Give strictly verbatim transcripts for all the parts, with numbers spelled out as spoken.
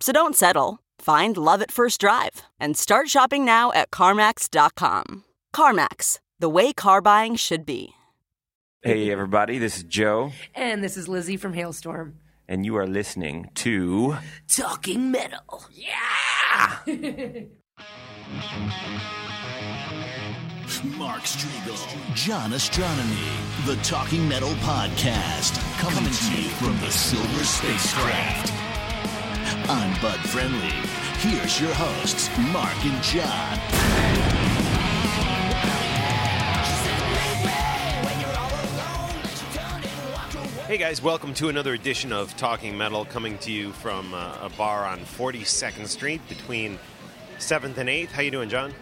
So don't settle. Find love at first drive and start shopping now at CarMax dot com. CarMax, the way car buying should be. Hey, everybody. This is Joe. And this is Lizzie from Halestorm. And you are listening to... Talking Metal. Yeah! Mark Striegel, John Astronomy, the Talking Metal Podcast. Coming, Coming to you from the Silver Spacecraft. I'm Bud Friendly. Here's your hosts, Mark and John. Hey guys, welcome to another edition of Talking Metal, coming to you from uh, a bar on forty-second Street between seventh and eighth. How you doing, John?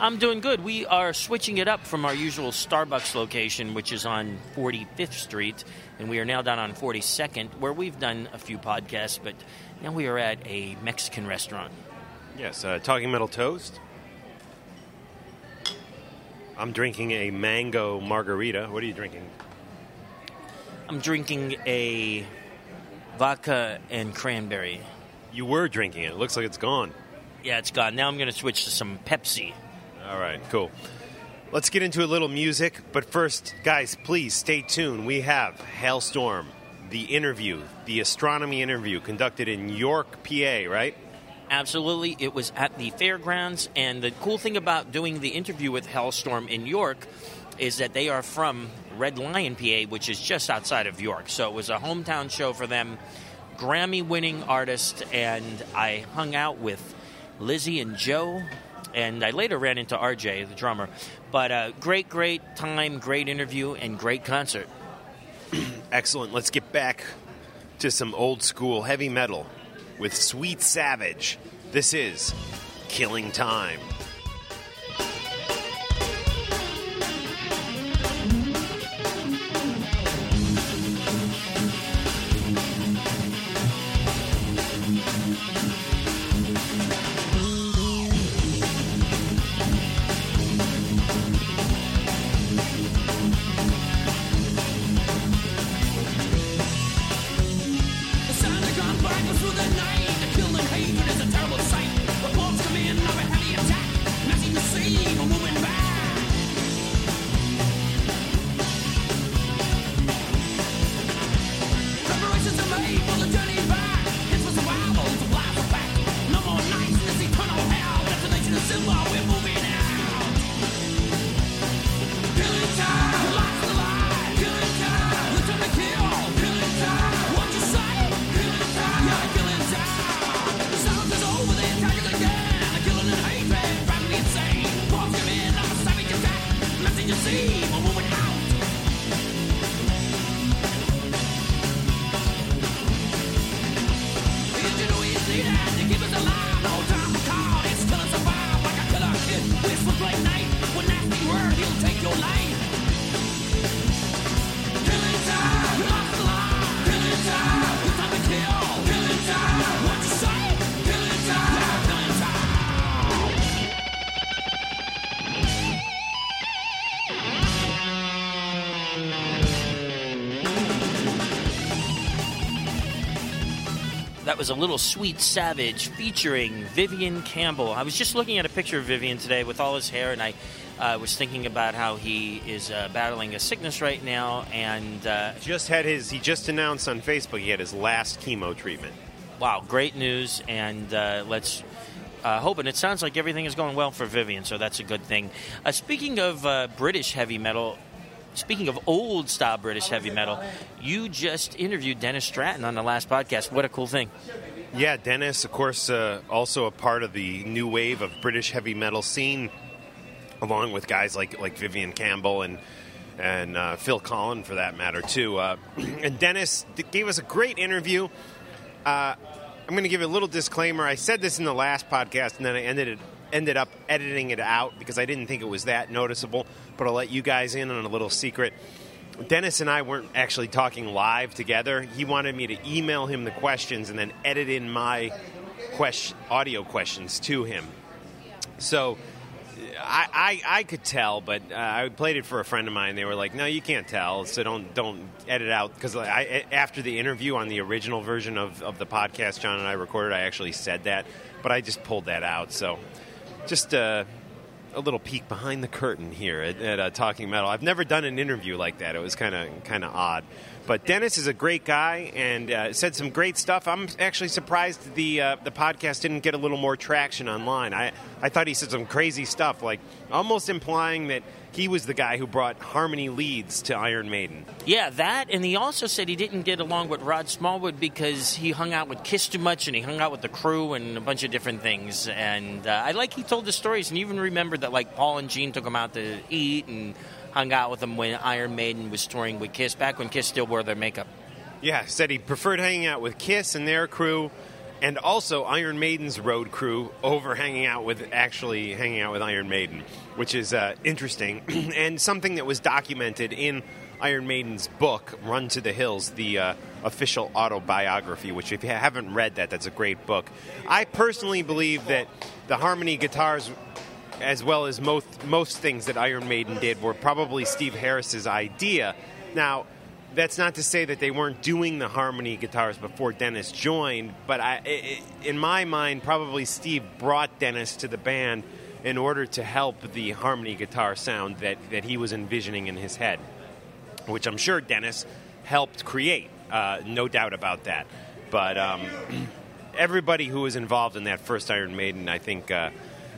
I'm doing good. We are switching it up from our usual Starbucks location, which is on forty-fifth Street, and we are now down on forty-second, where we've done a few podcasts, but now we are at a Mexican restaurant. Yes, uh, Talking Metal Toast. I'm drinking a mango margarita. What are you drinking? I'm drinking a vodka and cranberry. You were drinking it. It looks like it's gone. Yeah, it's gone. Now I'm going to switch to some Pepsi. All right, cool. Let's get into a little music, but first, guys, please stay tuned. We have Halestorm, the interview, the astronomy interview conducted in York, P A, right? Absolutely. It was at the fairgrounds, and the cool thing about doing the interview with Halestorm in York is that they are from Red Lion, P A, which is just outside of York. So it was a hometown show for them, Grammy-winning artist, and I hung out with Lizzie and Joe. And I later ran into R J, the drummer. But uh, great, great time, great interview, and great concert. Excellent. Let's get back to some old school heavy metal with Sweet Savage. This is Killing Time. Was a little Sweet Savage featuring Vivian Campbell. I was just looking at a picture of Vivian today with all his hair, and I uh, was thinking about how he is uh, battling a sickness right now. And uh, just had his. He just announced on Facebook he had his last chemo treatment. Wow, great news! And uh, let's uh, hope. And it sounds like everything is going well for Vivian, so that's a good thing. Uh, speaking of uh, British heavy metal, speaking of old-style British heavy metal, you just interviewed Dennis Stratton on the last podcast. What a cool thing. Yeah, Dennis, of course, uh, also a part of the new wave of British heavy metal scene, along with guys like, like Vivian Campbell and and uh, Phil Collen, for that matter, too. Uh, and Dennis gave us a great interview. Uh, I'm going to give a little disclaimer. I said this in the last podcast, and then I ended it ended up editing it out because I didn't think it was that noticeable, but I'll let you guys in on a little secret. Dennis and I weren't actually talking live together. He wanted me to email him the questions and then edit in my quest- audio questions to him. So I, I, I could tell, but uh, I played it for a friend of mine. They were like, no, you can't tell, so don't don't edit out. Because I, after the interview on the original version of, of the podcast John and I recorded, I actually said that, but I just pulled that out. So just uh, a little peek behind the curtain here at, at uh, Talking Metal. I've never done an interview like that. It was kind of kind of odd. But Dennis is a great guy and uh, said some great stuff. I'm actually surprised the uh, the podcast didn't get a little more traction online. I, I thought he said some crazy stuff, like almost implying that he was the guy who brought harmony leads to Iron Maiden. Yeah, that, and he also said he didn't get along with Rod Smallwood because he hung out with Kiss too much, and he hung out with the crew and a bunch of different things. And uh, I like he told the stories, and even remembered that, like, Paul and Gene took him out to eat and hung out with them when Iron Maiden was touring with Kiss, back when Kiss still wore their makeup. Yeah, said he preferred hanging out with Kiss and their crew, and also Iron Maiden's road crew, over hanging out with, actually hanging out with Iron Maiden, which is uh, interesting, and something that was documented in Iron Maiden's book, Run to the Hills, the uh, official autobiography, which, if you haven't read that, that's a great book. I personally believe that the harmony guitars, as well as most most things that Iron Maiden did, were probably Steve Harris's idea. Now, that's not to say that they weren't doing the harmony guitars before Dennis joined, but I, it, in my mind, probably Steve brought Dennis to the band in order to help the harmony guitar sound that, that he was envisioning in his head, which I'm sure Dennis helped create, uh, no doubt about that. But um, everybody who was involved in that first Iron Maiden, I think... Uh,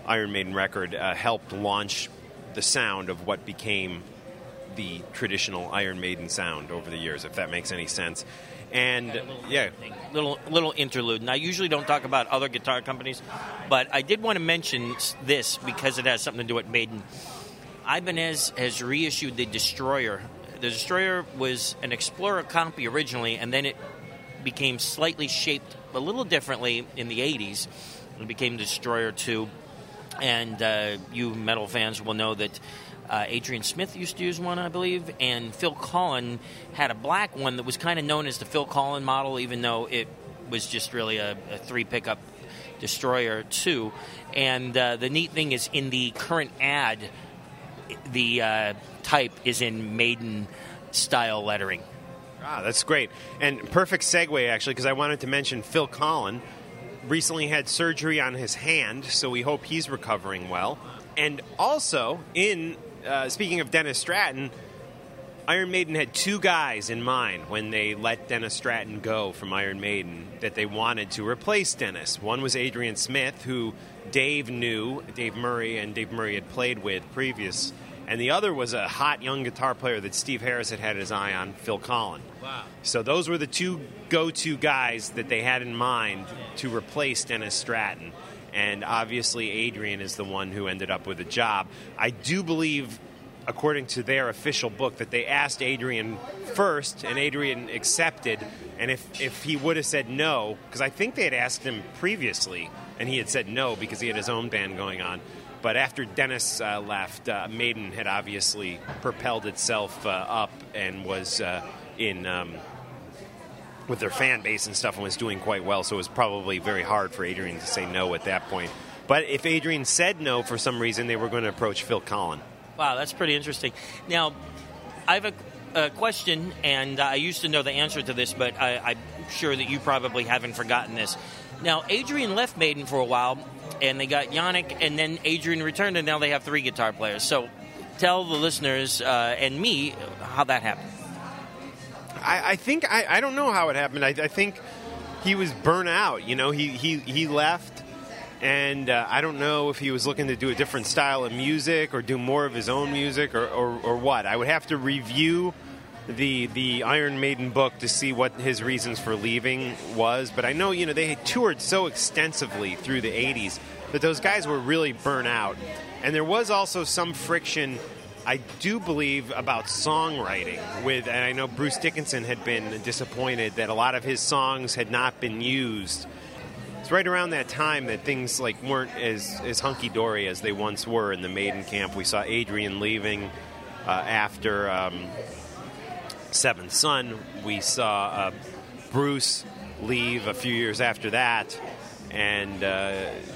Iron Maiden record uh, helped launch the sound of what became the traditional Iron Maiden sound over the years, if that makes any sense. And, a little, yeah. Little, little interlude. And I usually don't talk about other guitar companies, but I did want to mention this because it has something to do with Maiden. Ibanez has reissued the Destroyer. The Destroyer was an Explorer copy originally, and then it became slightly shaped a little differently in the eighties. It became Destroyer two. And uh, you metal fans will know that uh, Adrian Smith used to use one, I believe, and Phil Collen had a black one that was kind of known as the Phil Collen model, even though it was just really a, a three-pickup Destroyer two. And uh, the neat thing is, in the current ad, the uh, type is in Maiden-style lettering. Ah, that's great. And perfect segue, actually, because I wanted to mention Phil Collen recently had surgery on his hand, so we hope he's recovering well. And also, in uh, speaking of Dennis Stratton, Iron Maiden had two guys in mind when they let Dennis Stratton go from Iron Maiden that they wanted to replace Dennis. One was Adrian Smith, who Dave knew, Dave Murray, and Dave Murray had played with previous. And the other was a hot young guitar player that Steve Harris had had his eye on, Phil Collen. Wow. So those were the two go-to guys that they had in mind to replace Dennis Stratton. And obviously Adrian is the one who ended up with a job. I do believe, according to their official book, that they asked Adrian first, and Adrian accepted. And if, if he would have said no, because I think they had asked him previously, and he had said no because he had his own band going on. But after Dennis uh, left, uh, Maiden had obviously propelled itself uh, up and was uh, in um, with their fan base and stuff, and was doing quite well. So it was probably very hard for Adrian to say no at that point. But if Adrian said no for some reason, they were going to approach Phil Collen. Wow, that's pretty interesting. Now, I have a, a question, and I used to know the answer to this, but I, I'm sure that you probably haven't forgotten this. Now, Adrian left Maiden for a while, and they got Yannick, and then Adrian returned, and now they have three guitar players. So tell the listeners uh, and me how that happened. I, I think, I, I don't know how it happened. I, I think he was burnt out. You know, he, he, he left, And uh, I don't know if he was looking to do a different style of music or do more of his own music or, or, or what. I would have to review the the Iron Maiden book to see what his reasons for leaving was. But I know, you know, they had toured so extensively through the eighties that those guys were really burnt out. And there was also some friction, I do believe, about songwriting. With, and I know Bruce Dickinson had been disappointed that a lot of his songs had not been used. It's right around that time that things like weren't as, as hunky-dory as they once were in the Maiden camp. We saw Adrian leaving uh, after um, Seventh Son. We saw uh, Bruce leave a few years after that. And uh,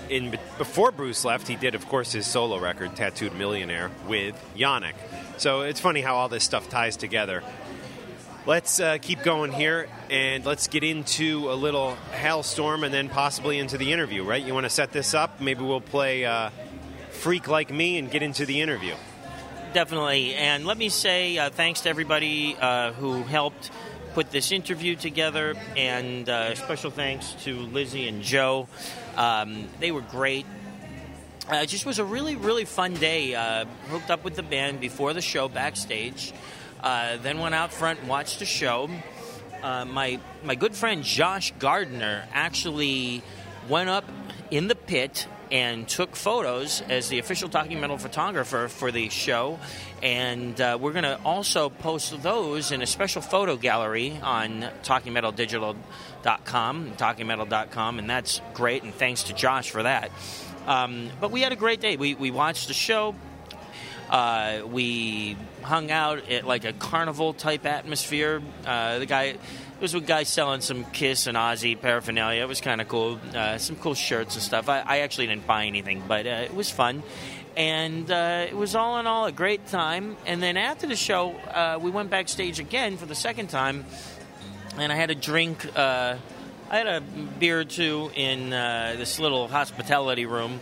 in before Bruce left, he did, of course, his solo record, Tattooed Millionaire, with Yannick. So it's funny how all this stuff ties together. Let's uh, keep going here, and let's get into a little Halestorm and then possibly into the interview, right? You want to set this up? Maybe we'll play uh, Freak Like Me and get into the interview. Definitely. And let me say uh, thanks to everybody uh, who helped put this interview together, and uh, special thanks to Lizzie and Joe. Um, they were great. Uh, it just was a really, really fun day. Uh, hooked up with the band before the show backstage. Uh, then went out front and watched the show. Uh, my my good friend Josh Gardner actually went up in the pit and took photos as the official Talking Metal photographer for the show. And uh, we're going to also post those in a special photo gallery on talking metal digital dot com, talking metal dot com, and that's great, and thanks to Josh for that. Um, but we had a great day. We, we watched the show. Uh, we hung out at like a carnival-type atmosphere. Uh, the guy, there was a guy selling some Kiss and Ozzy paraphernalia. It was kind of cool. Uh, some cool shirts and stuff. I, I actually didn't buy anything, but uh, it was fun. And uh, it was all in all a great time. And then after the show, uh, we went backstage again for the second time. And I had a drink. Uh, I had a beer or two in uh, this little hospitality room.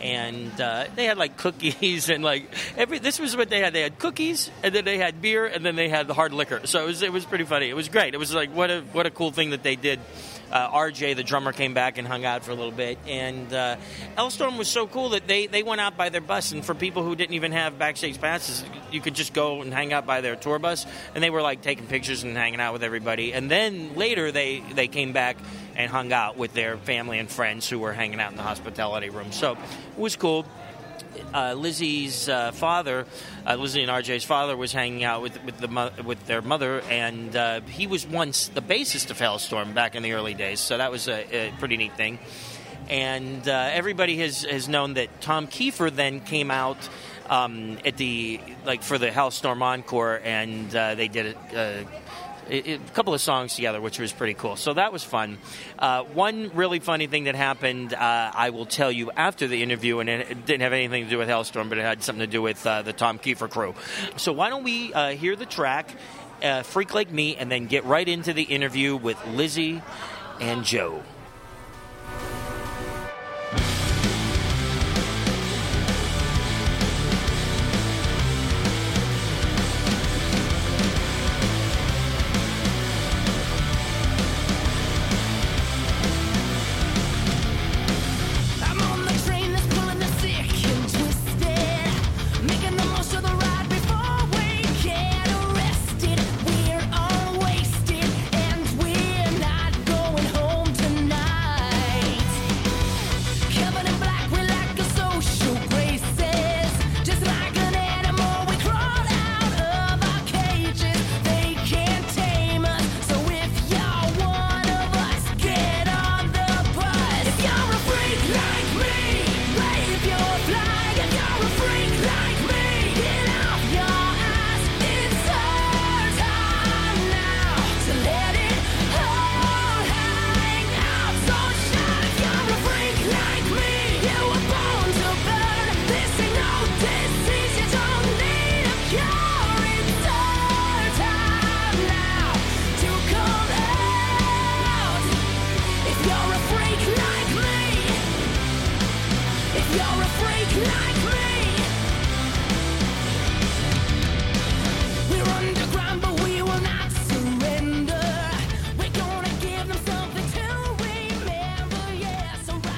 And uh, they had, like, cookies and, like, every. This was what they had. They had cookies, and then they had beer, and then they had the hard liquor. So it was it was pretty funny. It was great. It was, like, what a what a cool thing that they did. Uh, R J, the drummer, came back and hung out for a little bit. And uh, Halestorm was so cool that they, they went out by their bus. And for people who didn't even have backstage passes, you could just go and hang out by their tour bus. And they were, like, taking pictures and hanging out with everybody. And then later they, they came back and hung out with their family and friends who were hanging out in the hospitality room. So it was cool. Uh, Lizzie's uh, father, uh, Lizzie and R J's father, was hanging out with with the mo- with their mother, and uh, he was once the bassist of Halestorm back in the early days. So that was a, a pretty neat thing. And uh, everybody has, has known that Tom Kiefer then came out um, at the like for the Halestorm encore, and uh, they did a, a, a couple of songs together, which was pretty cool. So that was fun. Uh, one really funny thing that happened, uh, I will tell you after the interview, and it didn't have anything to do with Halestorm, but it had something to do with uh, the Tom Kiefer crew. So why don't we uh, hear the track, uh, Freak Like Me, and then get right into the interview with Lizzie and Joe.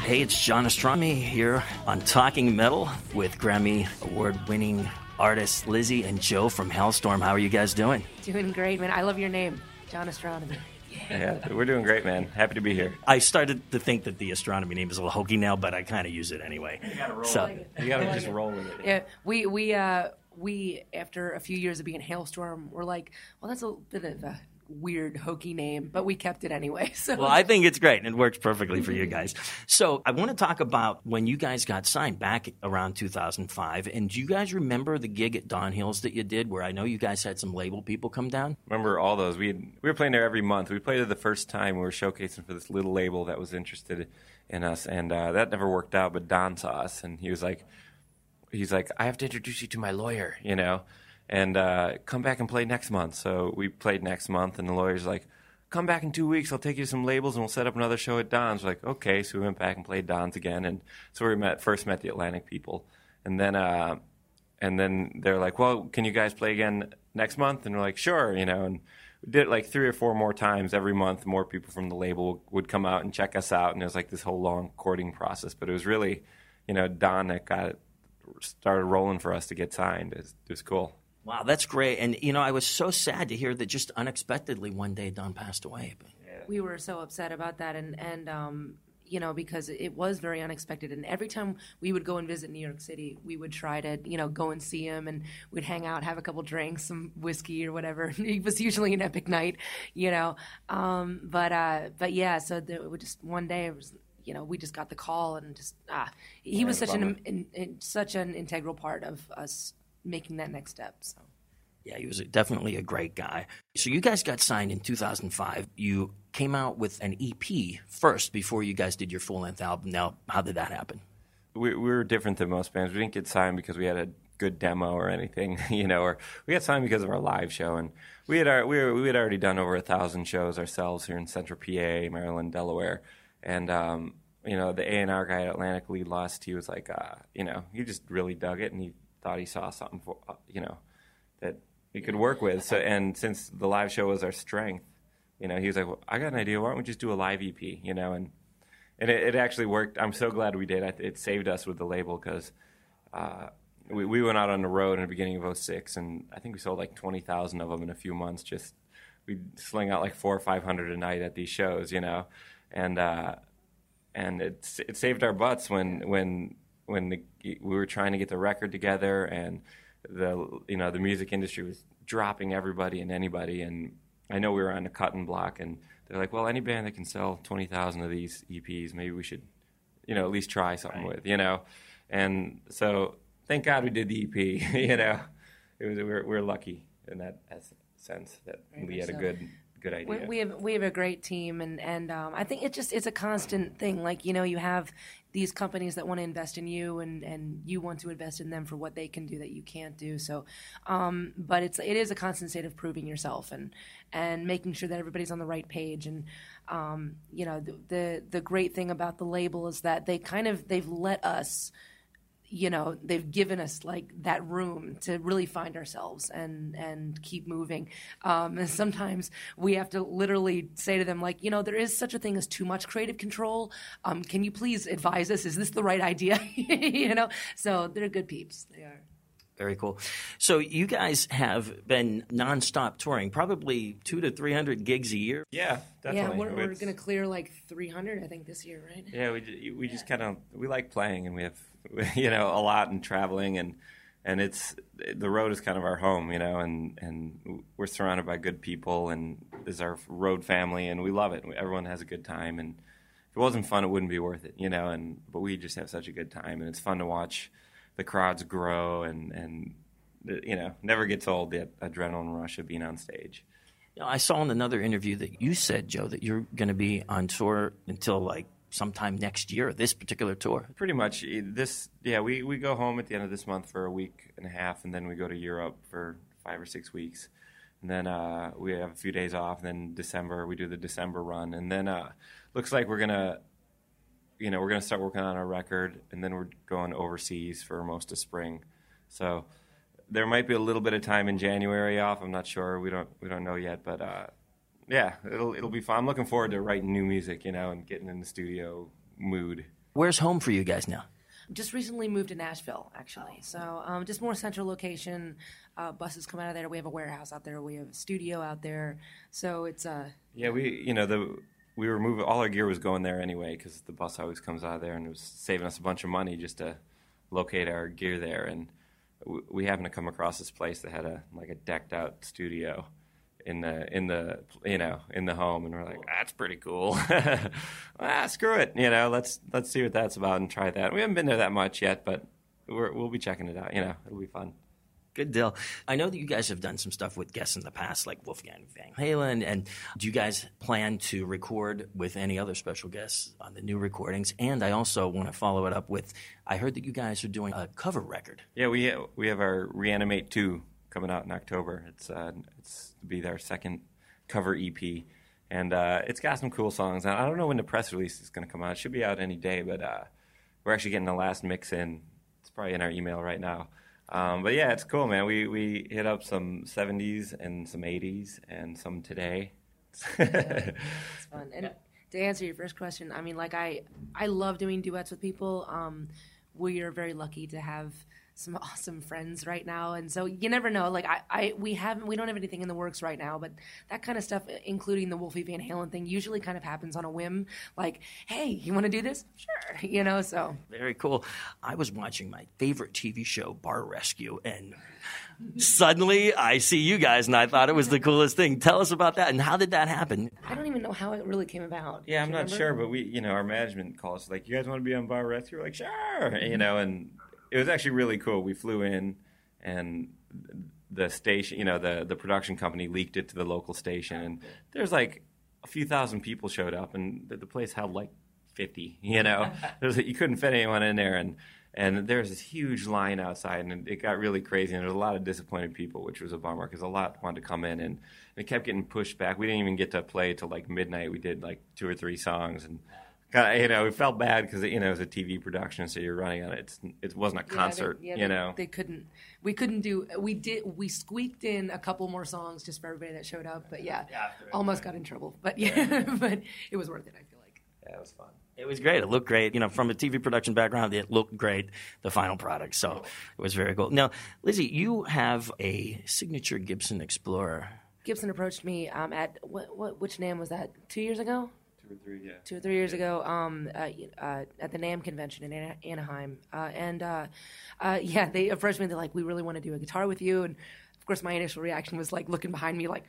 Hey, it's John Astronomy here on Talking Metal with Grammy Award-winning artists Lizzie and Joe from Halestorm. How are you guys doing? Doing great, man. I love your name, John Astronomy. Yeah, we're doing great, man. Happy to be here. I started to think that the astronomy name is a little hokey now, but I kind of use it anyway. You gotta roll so, with it. You gotta just roll with it. Yeah, we we uh, we after a few years of being Halestorm, we're like, well, that's a bit of a weird hokey name, but we kept it anyway. So. Well, I think it's great, and it works perfectly for you guys. So I want to talk about when you guys got signed back around two thousand five, and do you guys remember the gig at Don Hills that you did where I know you guys had some label people come down? Remember all those. We had, we were playing there every month. We played there the first time. We were showcasing for this little label that was interested in us, and uh, that never worked out, but Don saw us, and he was like, he's like, I have to introduce you to my lawyer, you know? And uh, come back and play next month. So we played next month, and the lawyer's like, come back in two weeks. I'll take you to some labels, and we'll set up another show at Don's. We're like, okay. So we went back and played Don's again. And so we met first met the Atlantic people. And then uh, and then they're like, well, can you guys play again next month? And we're like, sure. You know, and we did it like three or four more times. Every month, more people from the label would come out and check us out. And it was like this whole long courting process. But it was really, you know, Don that got started rolling for us to get signed. It was, it was cool. Wow, that's great. And, you know, I was so sad to hear that just unexpectedly one day Don passed away. But yeah. We were so upset about that, and, and um, you know, because it was very unexpected. And every time we would go and visit New York City, we would try to, you know, go and see him, and we'd hang out, have a couple drinks, some whiskey or whatever. It was usually an epic night, you know. Um, but, uh, but yeah, so the, it was just one day it was – you know, we just got the call, and just ah, he yeah, was such an, an, an such an integral part of us making that next step. So, yeah, he was definitely a great guy. So you guys got signed in two thousand five. You came out with an E P first before you guys did your full-length album. Now, how did that happen? We, we were different than most bands. We didn't get signed because we had a good demo or anything, you know, or we got signed because of our live show. And we had our, we, were, we had already done over a thousand shows ourselves here in Central P A, Maryland, Delaware. And, um, you know, the A and R guy at Atlantic, Lee Lust, he was like, uh, you know, he just really dug it, and he thought he saw something, for, you know, that he could work with. So, and since the live show was our strength, you know, he was like, well, I got an idea. Why don't we just do a live E P, you know? And and it, it actually worked. I'm so glad we did. It saved us with the label because uh, we, we went out on the road in the beginning of oh six, and I think we sold like twenty thousand of them in a few months. Just we'd sling out like four or five hundred a night at these shows, you know? And uh, and it, it saved our butts when when – when the, we were trying to get the record together, and the you know the music industry was dropping everybody and anybody, and I know we were on a cutting block, and they're like, well, any band that can sell twenty thousand of these E Ps, maybe we should, you know, at least try something right. with, you know, and so thank God we did the E P, you know, it was we we're, we're lucky in that sense that Very we had so. a good. Good idea. We, we have we have a great team, and and um, I think it just it's a constant thing. Like, you know, you have these companies that want to invest in you, and, and you want to invest in them for what they can do that you can't do. So, um, but it's it is a constant state of proving yourself and and making sure that everybody's on the right page. And um, you know, the, the the great thing about the label is that they kind of they've let us. You know, they've given us like that room to really find ourselves and, and keep moving. Um, and sometimes we have to literally say to them, like, you know, there is such a thing as too much creative control. Um, can you please advise us? Is this the right idea? You know, so they're good peeps. They are. Very cool. So you guys have been nonstop touring, probably two to three hundred gigs a year. Yeah, definitely. Yeah, we're, we're going to clear like three hundred, I think, this year, right? Yeah, we we yeah. just kind of we like playing, and we have you know a lot and traveling, and and it's the road is kind of our home, you know, and and we're surrounded by good people, and is our road family, and we love it. Everyone has a good time, and if it wasn't fun, it wouldn't be worth it, you know. And but we just have such a good time, and it's fun to watch. The crowds grow, and, and you know, never gets old, the adrenaline rush of being on stage. Now, I saw in another interview that you said, Joe, that you're going to be on tour until, like, sometime next year, this particular tour. Pretty much. This, yeah, we, we go home at the end of this month for a week and a half, and then we go to Europe for five or six weeks. And then uh, we have a few days off, and then December, we do the December run. And then uh, looks like we're going to... You know, we're going to start working on our record, and then we're going overseas for most of spring. So there might be a little bit of time in January off. I'm not sure. We don't we don't know yet. But, uh, yeah, it'll it'll be fun. I'm looking forward to writing new music, you know, and getting in the studio mood. Where's home for you guys now? Just recently moved to Nashville, actually. So um, just more central location. Uh, buses come out of there. We have a warehouse out there. We have a studio out there. So it's uh, yeah. We you know the we were moving. All our gear was going there anyway because the bus always comes out of there, and it was saving us a bunch of money just to locate our gear there. And we, we happened to come across this place that had a like a decked out studio in the in the you know in the home, and we're like, that's pretty cool. ah, screw it, you know, let's let's see what that's about and try that. We haven't been there that much yet, but we're, we'll be checking it out. You know, it'll be fun. Good deal. I know that you guys have done some stuff with guests in the past, like Wolfgang Van Halen. And do you guys plan to record with any other special guests on the new recordings? And I also want to follow it up with, I heard that you guys are doing a cover record. Yeah, we we have our Reanimate two coming out in October. It's uh, it's to be our second cover E P, and uh, it's got some cool songs. I don't know when the press release is going to come out. It should be out any day, but uh, we're actually getting the last mix in. It's probably in our email right now. Um, but yeah, it's cool, man. We we hit up some seventies and some eighties and some today. Yeah, it's fun. And to answer your first question, I mean, like I I love doing duets with people. Um, we are very lucky to have some awesome friends right now, and so you never know. Like I, I we haven't we don't have anything in the works right now, but that kind of stuff, including the Wolfie Van Halen thing, usually kind of happens on a whim. Like, hey, you want to do this? Sure, you know. So very cool. I was watching my favorite T V show, Bar Rescue, and suddenly I see you guys, and I thought it was the coolest thing. Tell us about that, and how did that happen? I don't even know how it really came about. Yeah, I'm not remember? sure, but we, you know, our management calls us like, you guys want to be on Bar Rescue? We're like, sure, you know, and. It was actually really cool. We flew in, and the station, you know, the, the production company leaked it to the local station, and there's like a few thousand people showed up, and the, the place held like fifty. You know, there's you couldn't fit anyone in there, and and there's this huge line outside, and it got really crazy, and there was a lot of disappointed people, which was a bummer because a lot wanted to come in, and it kept getting pushed back. We didn't even get to play till like midnight. We did like two or three songs, and. You know, it felt bad because, you know, it was a T V production, so you're running on it. It's, it wasn't a concert, yeah, they, yeah, you know. They, they couldn't. We couldn't do – we did. We squeaked in a couple more songs just for everybody that showed up. But, yeah, yeah almost right. got in trouble. But, yeah, yeah. But it was worth it, I feel like. Yeah, it was fun. It was great. It looked great. You know, from a T V production background, it looked great, the final product. So it was very cool. Now, Lizzie, you have a signature Gibson Explorer. Gibson approached me um, at – what, what? which name was that, two years ago? Two or three, yeah. Two or three years yeah. ago, um, uh, uh, at the NAMM convention in Ana- Anaheim, uh, and uh, uh, yeah, they approached me. They're like, "We really want to do a guitar with you," and of course, my initial reaction was like looking behind me, like,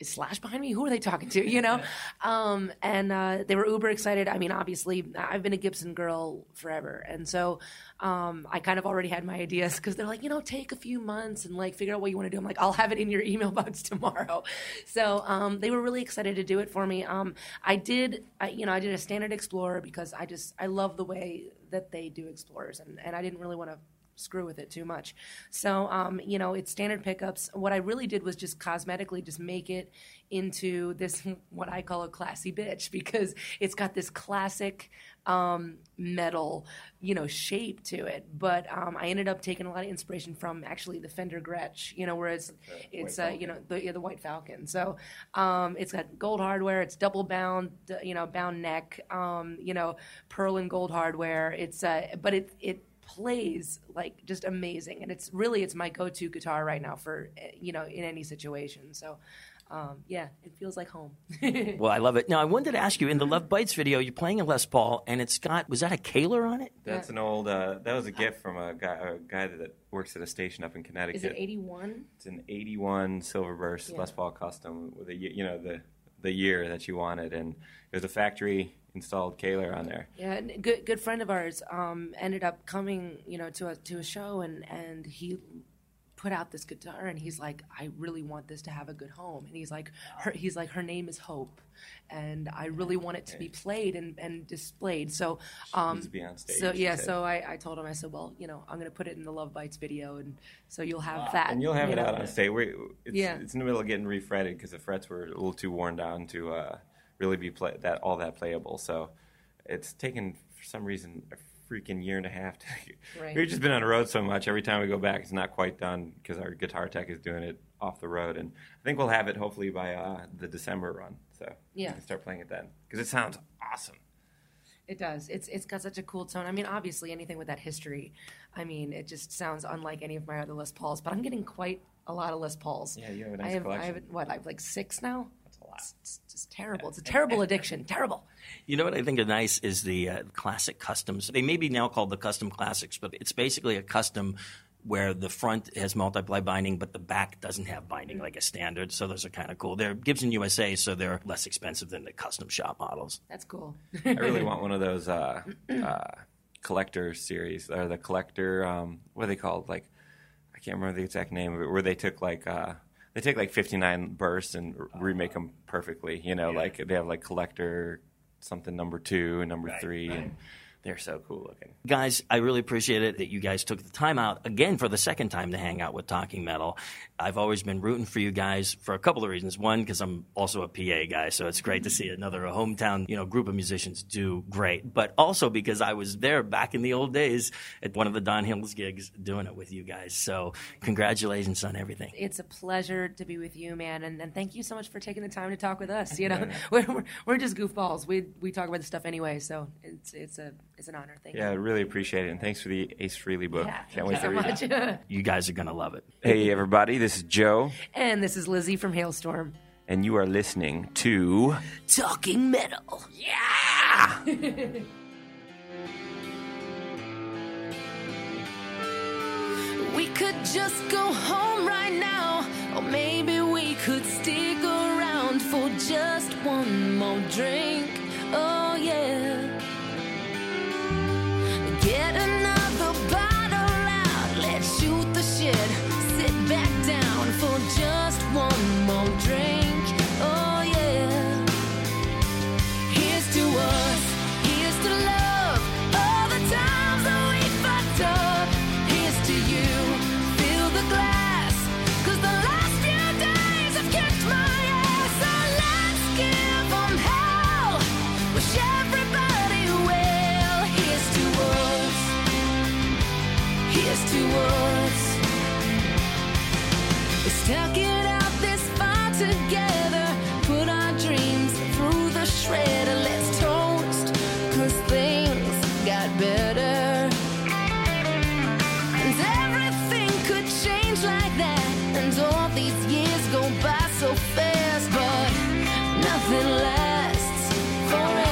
"Is Slash behind me? Who are they talking to?" You know, um, and uh, they were uber excited. I mean, obviously, I've been a Gibson girl forever, and so um, I kind of already had my ideas because they're like, you know, take a few months and like figure out what you want to do. I'm like, I'll have it in your email box tomorrow. So um, they were really excited to do it for me. Um, I did, I, you know, I did a standard Explorer because I just I love the way that they do Explorers, and, and I didn't really want to screw with it too much. So, um, you know, it's standard pickups. What I really did was just cosmetically just make it into this, what I call a classy bitch, because it's got this classic um, metal, you know, shape to it. But um, I ended up taking a lot of inspiration from actually the Fender Gretsch, you know, where it's, it's uh, you know, the, yeah, the White Falcon. So um, it's got gold hardware. It's double bound, you know, bound neck, um, you know, pearl and gold hardware. It's, uh, but it, it, plays like just amazing, and it's really it's my go-to guitar right now for you know in any situation. So um yeah, it feels like home. Well, I love it. Now I wanted to ask you, in the Love Bites video, you're playing a Les Paul, and it's got was that a Kahler on it? That's yeah. an old. Uh, that was a gift from a guy, a guy that works at a station up in Connecticut. Is it eighty-one? It's an eighty-one Silverburst yeah. Les Paul Custom with a you know the the year that you wanted, and it was a factory. Installed Kahler on there. Yeah, and a good good friend of ours um, ended up coming, you know, to a to a show, and, and he put out this guitar, and he's like, I really want this to have a good home, and he's like, her, he's like, her name is Hope, and I really want it to be played and, and displayed. So, um, to be on stage, so yeah, so I, I told him, I said, well, you know, I'm gonna put it in the Love Bites video, and so you'll have wow. that, and you'll have you it know? out on stage. We it's, yeah. it's in the middle of getting refretted because the frets were a little too worn down to. Uh, really be play- that all that playable. So it's taken, for some reason, a freaking year and a half. To, right. We've just been on the road so much. Every time we go back, it's not quite done because our guitar tech is doing it off the road. And I think we'll have it, hopefully, by uh, the December run. So yeah. we can start playing it then because it sounds awesome. It does. It's it's got such a cool tone. I mean, obviously, anything with that history, I mean, it just sounds unlike any of my other Les Pauls. But I'm getting quite a lot of Les Pauls. Yeah, you have a nice I have, collection. I have, what, I have like six now? That's a lot. It's, it's just terrible. It's a terrible addiction. Terrible. You know what I think is nice is the uh, classic customs. They may be now called the custom classics, but it's basically a custom where the front has multiply binding, but the back doesn't have binding like a standard. So those are kind of cool. They're Gibson U S A, so they're less expensive than the custom shop models. That's cool. I really want one of those uh, uh, collector series, or the collector, um, what are they called? Like, I can't remember the exact name of it, where they took like, uh, they take like fifty-nine bursts and remake them perfectly. You know, yeah. like they have like collector something number two and number right, three. Right. and. They're so cool looking. Guys, I really appreciate it that you guys took the time out again for the second time to hang out with Talking Metal. I've always been rooting for you guys for a couple of reasons. One, because I'm also a P A guy, so it's great to see another hometown, you know, group of musicians do great. But also because I was there back in the old days at one of the Don Hills gigs doing it with you guys. So congratulations on everything. It's a pleasure to be with you, man. And, and thank you so much for taking the time to talk with us. You know, we're, we're, we're just goofballs. We we talk about this stuff anyway, so it's it's a... It's an honor. Thank yeah, you. Yeah, I really appreciate it. And thanks for the Ace Frehley book. Yeah, Can't wait so to read much. it. You guys are going to love it. Hey, everybody. This is Joe. And this is Lizzie from Halestorm. And you are listening to Talking Metal. Yeah! We could just go home right now. Or maybe we could stick around for just one more drink. Oh, yeah. Get another bottle out, let's shoot the shit, sit back down for just one more drink, oh yeah. Here's to us, here's to love, all the times that we fucked up. Here's to you, fill the glass, cause the last few days have kicked my ass. So let's give them hell, wish everybody. Here's to us. Let's talk it out this far together. Put our dreams through the shredder. Let's toast, cause things got better. And everything could change like that. And all these years go by so fast, but nothing lasts forever.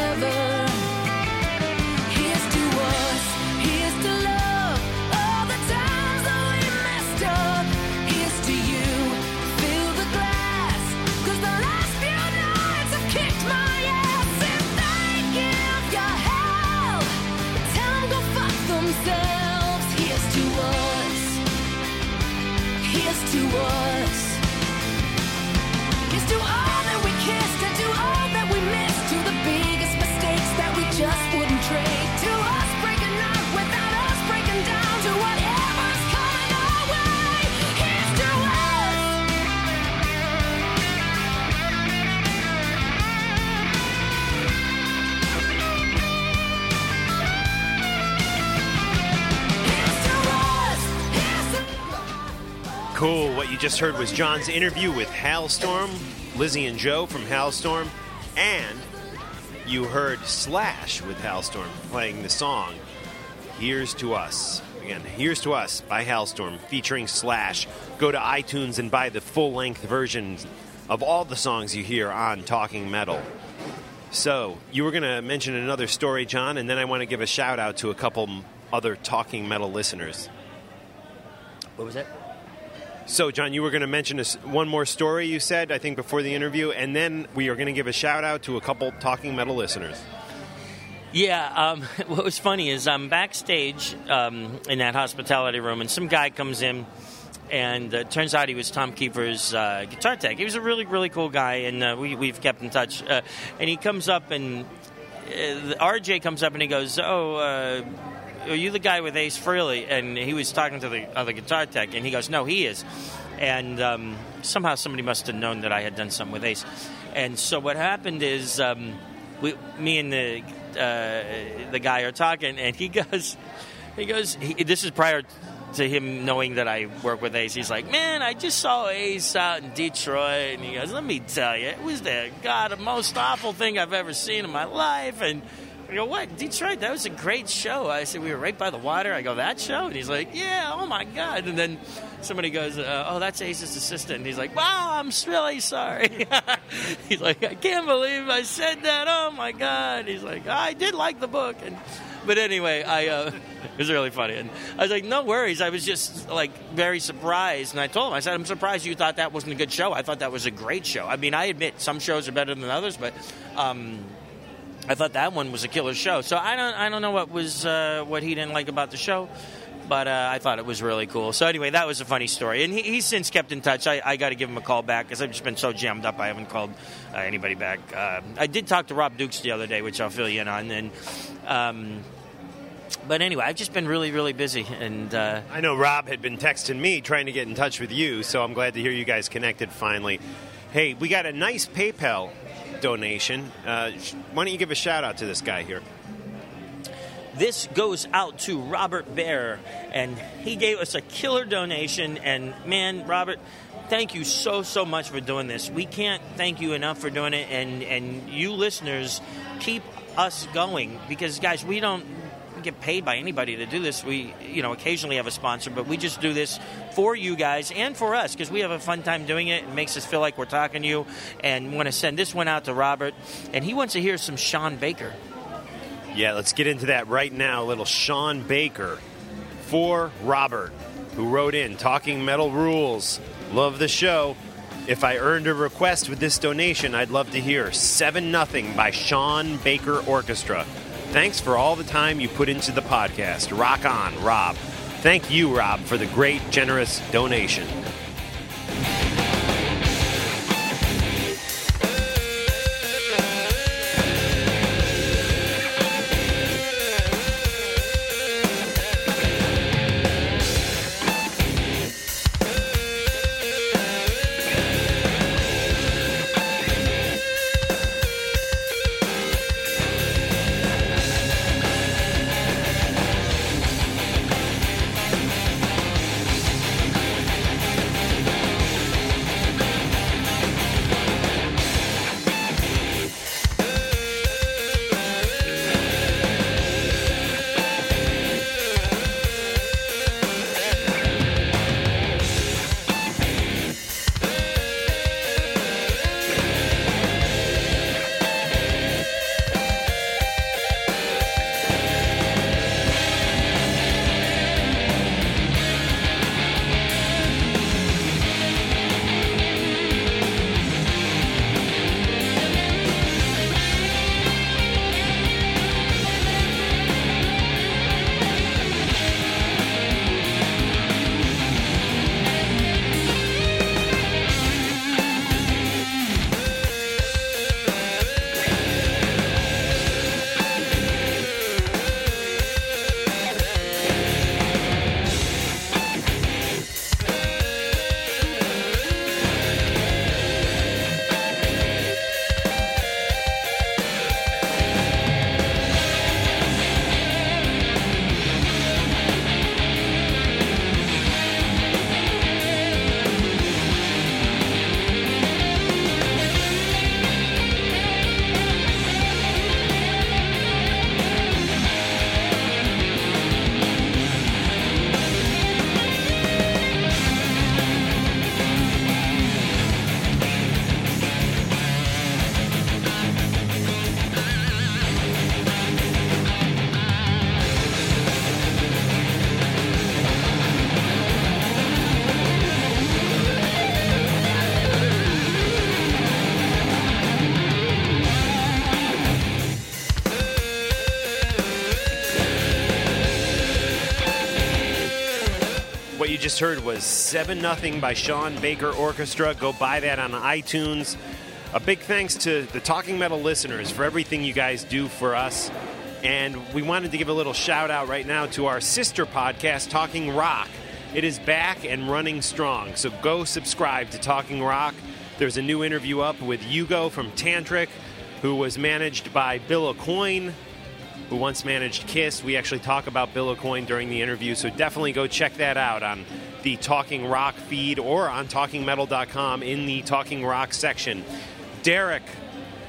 To us. Here's to all that we kissed, and to all that we missed, to the biggest mistakes that we just wouldn't trade, to us breaking up without us breaking down, to whatever's coming our way. Here's to us. Here's to us. Here's to Cool. What you just heard was John's interview with Halestorm, Lizzie and Joe from Halestorm, and you heard Slash with Halestorm playing the song Here's to Us. Again, Here's to Us by Halestorm featuring Slash. Go to iTunes and buy the full-length versions of all the songs you hear on Talking Metal. So you were going to mention another story, John, and then I want to give a shout-out to a couple other Talking Metal listeners. What was that? So, John, you were going to mention this, one more story you said, I think, before the interview, and then we are going to give a shout-out to a couple Talking Metal listeners. Yeah, um, what was funny is I'm backstage um, in that hospitality room, and some guy comes in, and it uh, turns out he was Tom Kiefer's uh, guitar tech. He was a really, really cool guy, and uh, we, we've kept in touch. Uh, and he comes up, and uh, R J comes up, and he goes, oh... Uh, are you the guy with Ace Frehley? And he was talking to the other guitar tech, and he goes, no, he is. And um, somehow somebody must have known that I had done something with Ace. And so what happened is um, we, me and the uh, the guy are talking, and he goes, he goes. He, this is prior to him knowing that I work with Ace. He's like, man, I just saw Ace out in Detroit. And he goes, let me tell you, it was the God, the most awful thing I've ever seen in my life. And I go, what? Detroit, that was a great show. I said, we were right by the water. I go, that show? And he's like, yeah, oh, my God. And then somebody goes, uh, oh, that's Ace's assistant. And he's like, wow, I'm really sorry. He's like, I can't believe I said that. Oh, my God. And he's like, I did like the book. And But anyway, I uh, it was really funny. And I was like, no worries. I was just, like, very surprised. And I told him, I said, I'm surprised you thought that wasn't a good show. I thought that was a great show. I mean, I admit some shows are better than others, but... Um, I thought that one was a killer show. So I don't I don't know what was uh, what he didn't like about the show, but uh, I thought it was really cool. So anyway, that was a funny story. And he, he's since kept in touch. I, I got to give him a call back because I've just been so jammed up I haven't called uh, anybody back. Uh, I did talk to Rob Dukes the other day, which I'll fill you in on. And um, But anyway, I've just been really, really busy. And uh, I know Rob had been texting me trying to get in touch with you, so I'm glad to hear you guys connected finally. Hey, we got a nice PayPal donation. Uh, why don't you give a shout out to this guy here? This goes out to Robert Bear, and he gave us a killer donation. And man, Robert, thank you so so much for doing this. We can't thank you enough for doing it, and and you listeners keep us going, because guys, we don't get paid by anybody to do this. We, you know, occasionally have a sponsor, but we just do this for you guys and for us because we have a fun time doing it. It makes us feel like we're talking to you, and want to send this one out to Robert, and he wants to hear some Shaun Baker. Yeah, let's get into that right now. A little Shaun Baker for Robert, who wrote in, Talking Metal Rules. Love the show. If I earned a request with this donation, I'd love to hear seven nothing by Shaun Baker Orchestra. Thanks for all the time you put into the podcast. Rock on, Rob. Thank you, Rob, for the great, generous donation. Just heard was seven nothing by Shaun Baker Orchestra. Go buy that on iTunes. A big thanks to the Talking Metal listeners for everything you guys do for us. And we wanted to give a little shout out right now to our sister podcast, Talking Rock. It is back and running strong. So go subscribe to Talking Rock. There's a new interview up with Hugo from Tantric, who was managed by Bill O'Coin, who once managed Kiss. We actually talk about Bill O'Coin during the interview, so definitely go check that out on the Talking Rock feed or on talking metal dot com in the Talking Rock section. Derek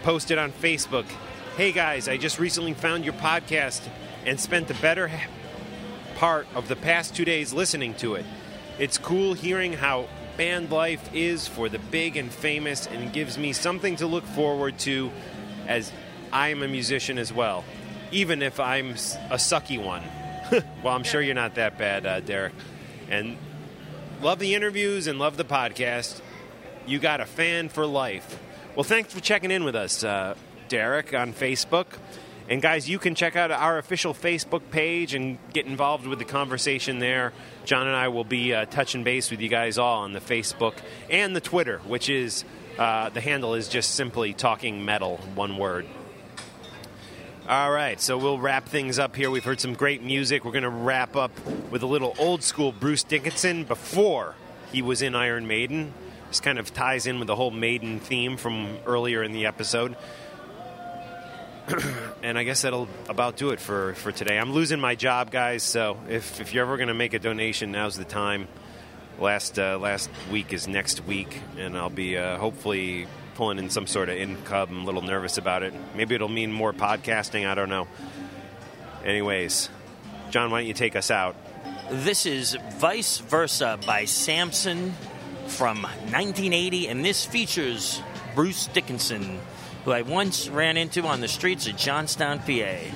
posted on Facebook hey guys, I just recently found your podcast and spent the better part of the past two days listening to it. It's cool hearing how band life is for the big and famous, and gives me something to look forward to as I am a musician as well, even if I'm a sucky one. Well, I'm sure you're not that bad, uh, Derek. And love the interviews and love the podcast. You got a fan for life. Well, thanks for checking in with us, uh, Derek, on Facebook. And, guys, you can check out our official Facebook page and get involved with the conversation there. John and I will be uh, touching base with you guys all on the Facebook and the Twitter, which is uh, the handle is just simply Talking Metal, one word. All right, so we'll wrap things up here. We've heard some great music. We're going to wrap up with a little old-school Bruce Dickinson before he was in Iron Maiden. This kind of ties in with the whole Maiden theme from earlier in the episode. And I guess that'll about do it for, for today. I'm losing my job, guys, so if, if you're ever going to make a donation, now's the time. Last uh, last week is next week, and I'll be uh, hopefully pulling in some sort of income. I'm a little nervous about it. Maybe it'll mean more podcasting. I don't know. Anyways, John, why don't you take us out? This is Vice Versa by Samson from nineteen eighty, and this features Bruce Dickinson, who I once ran into on the streets of Johnstown, P A.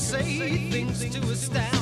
Say things to a staff.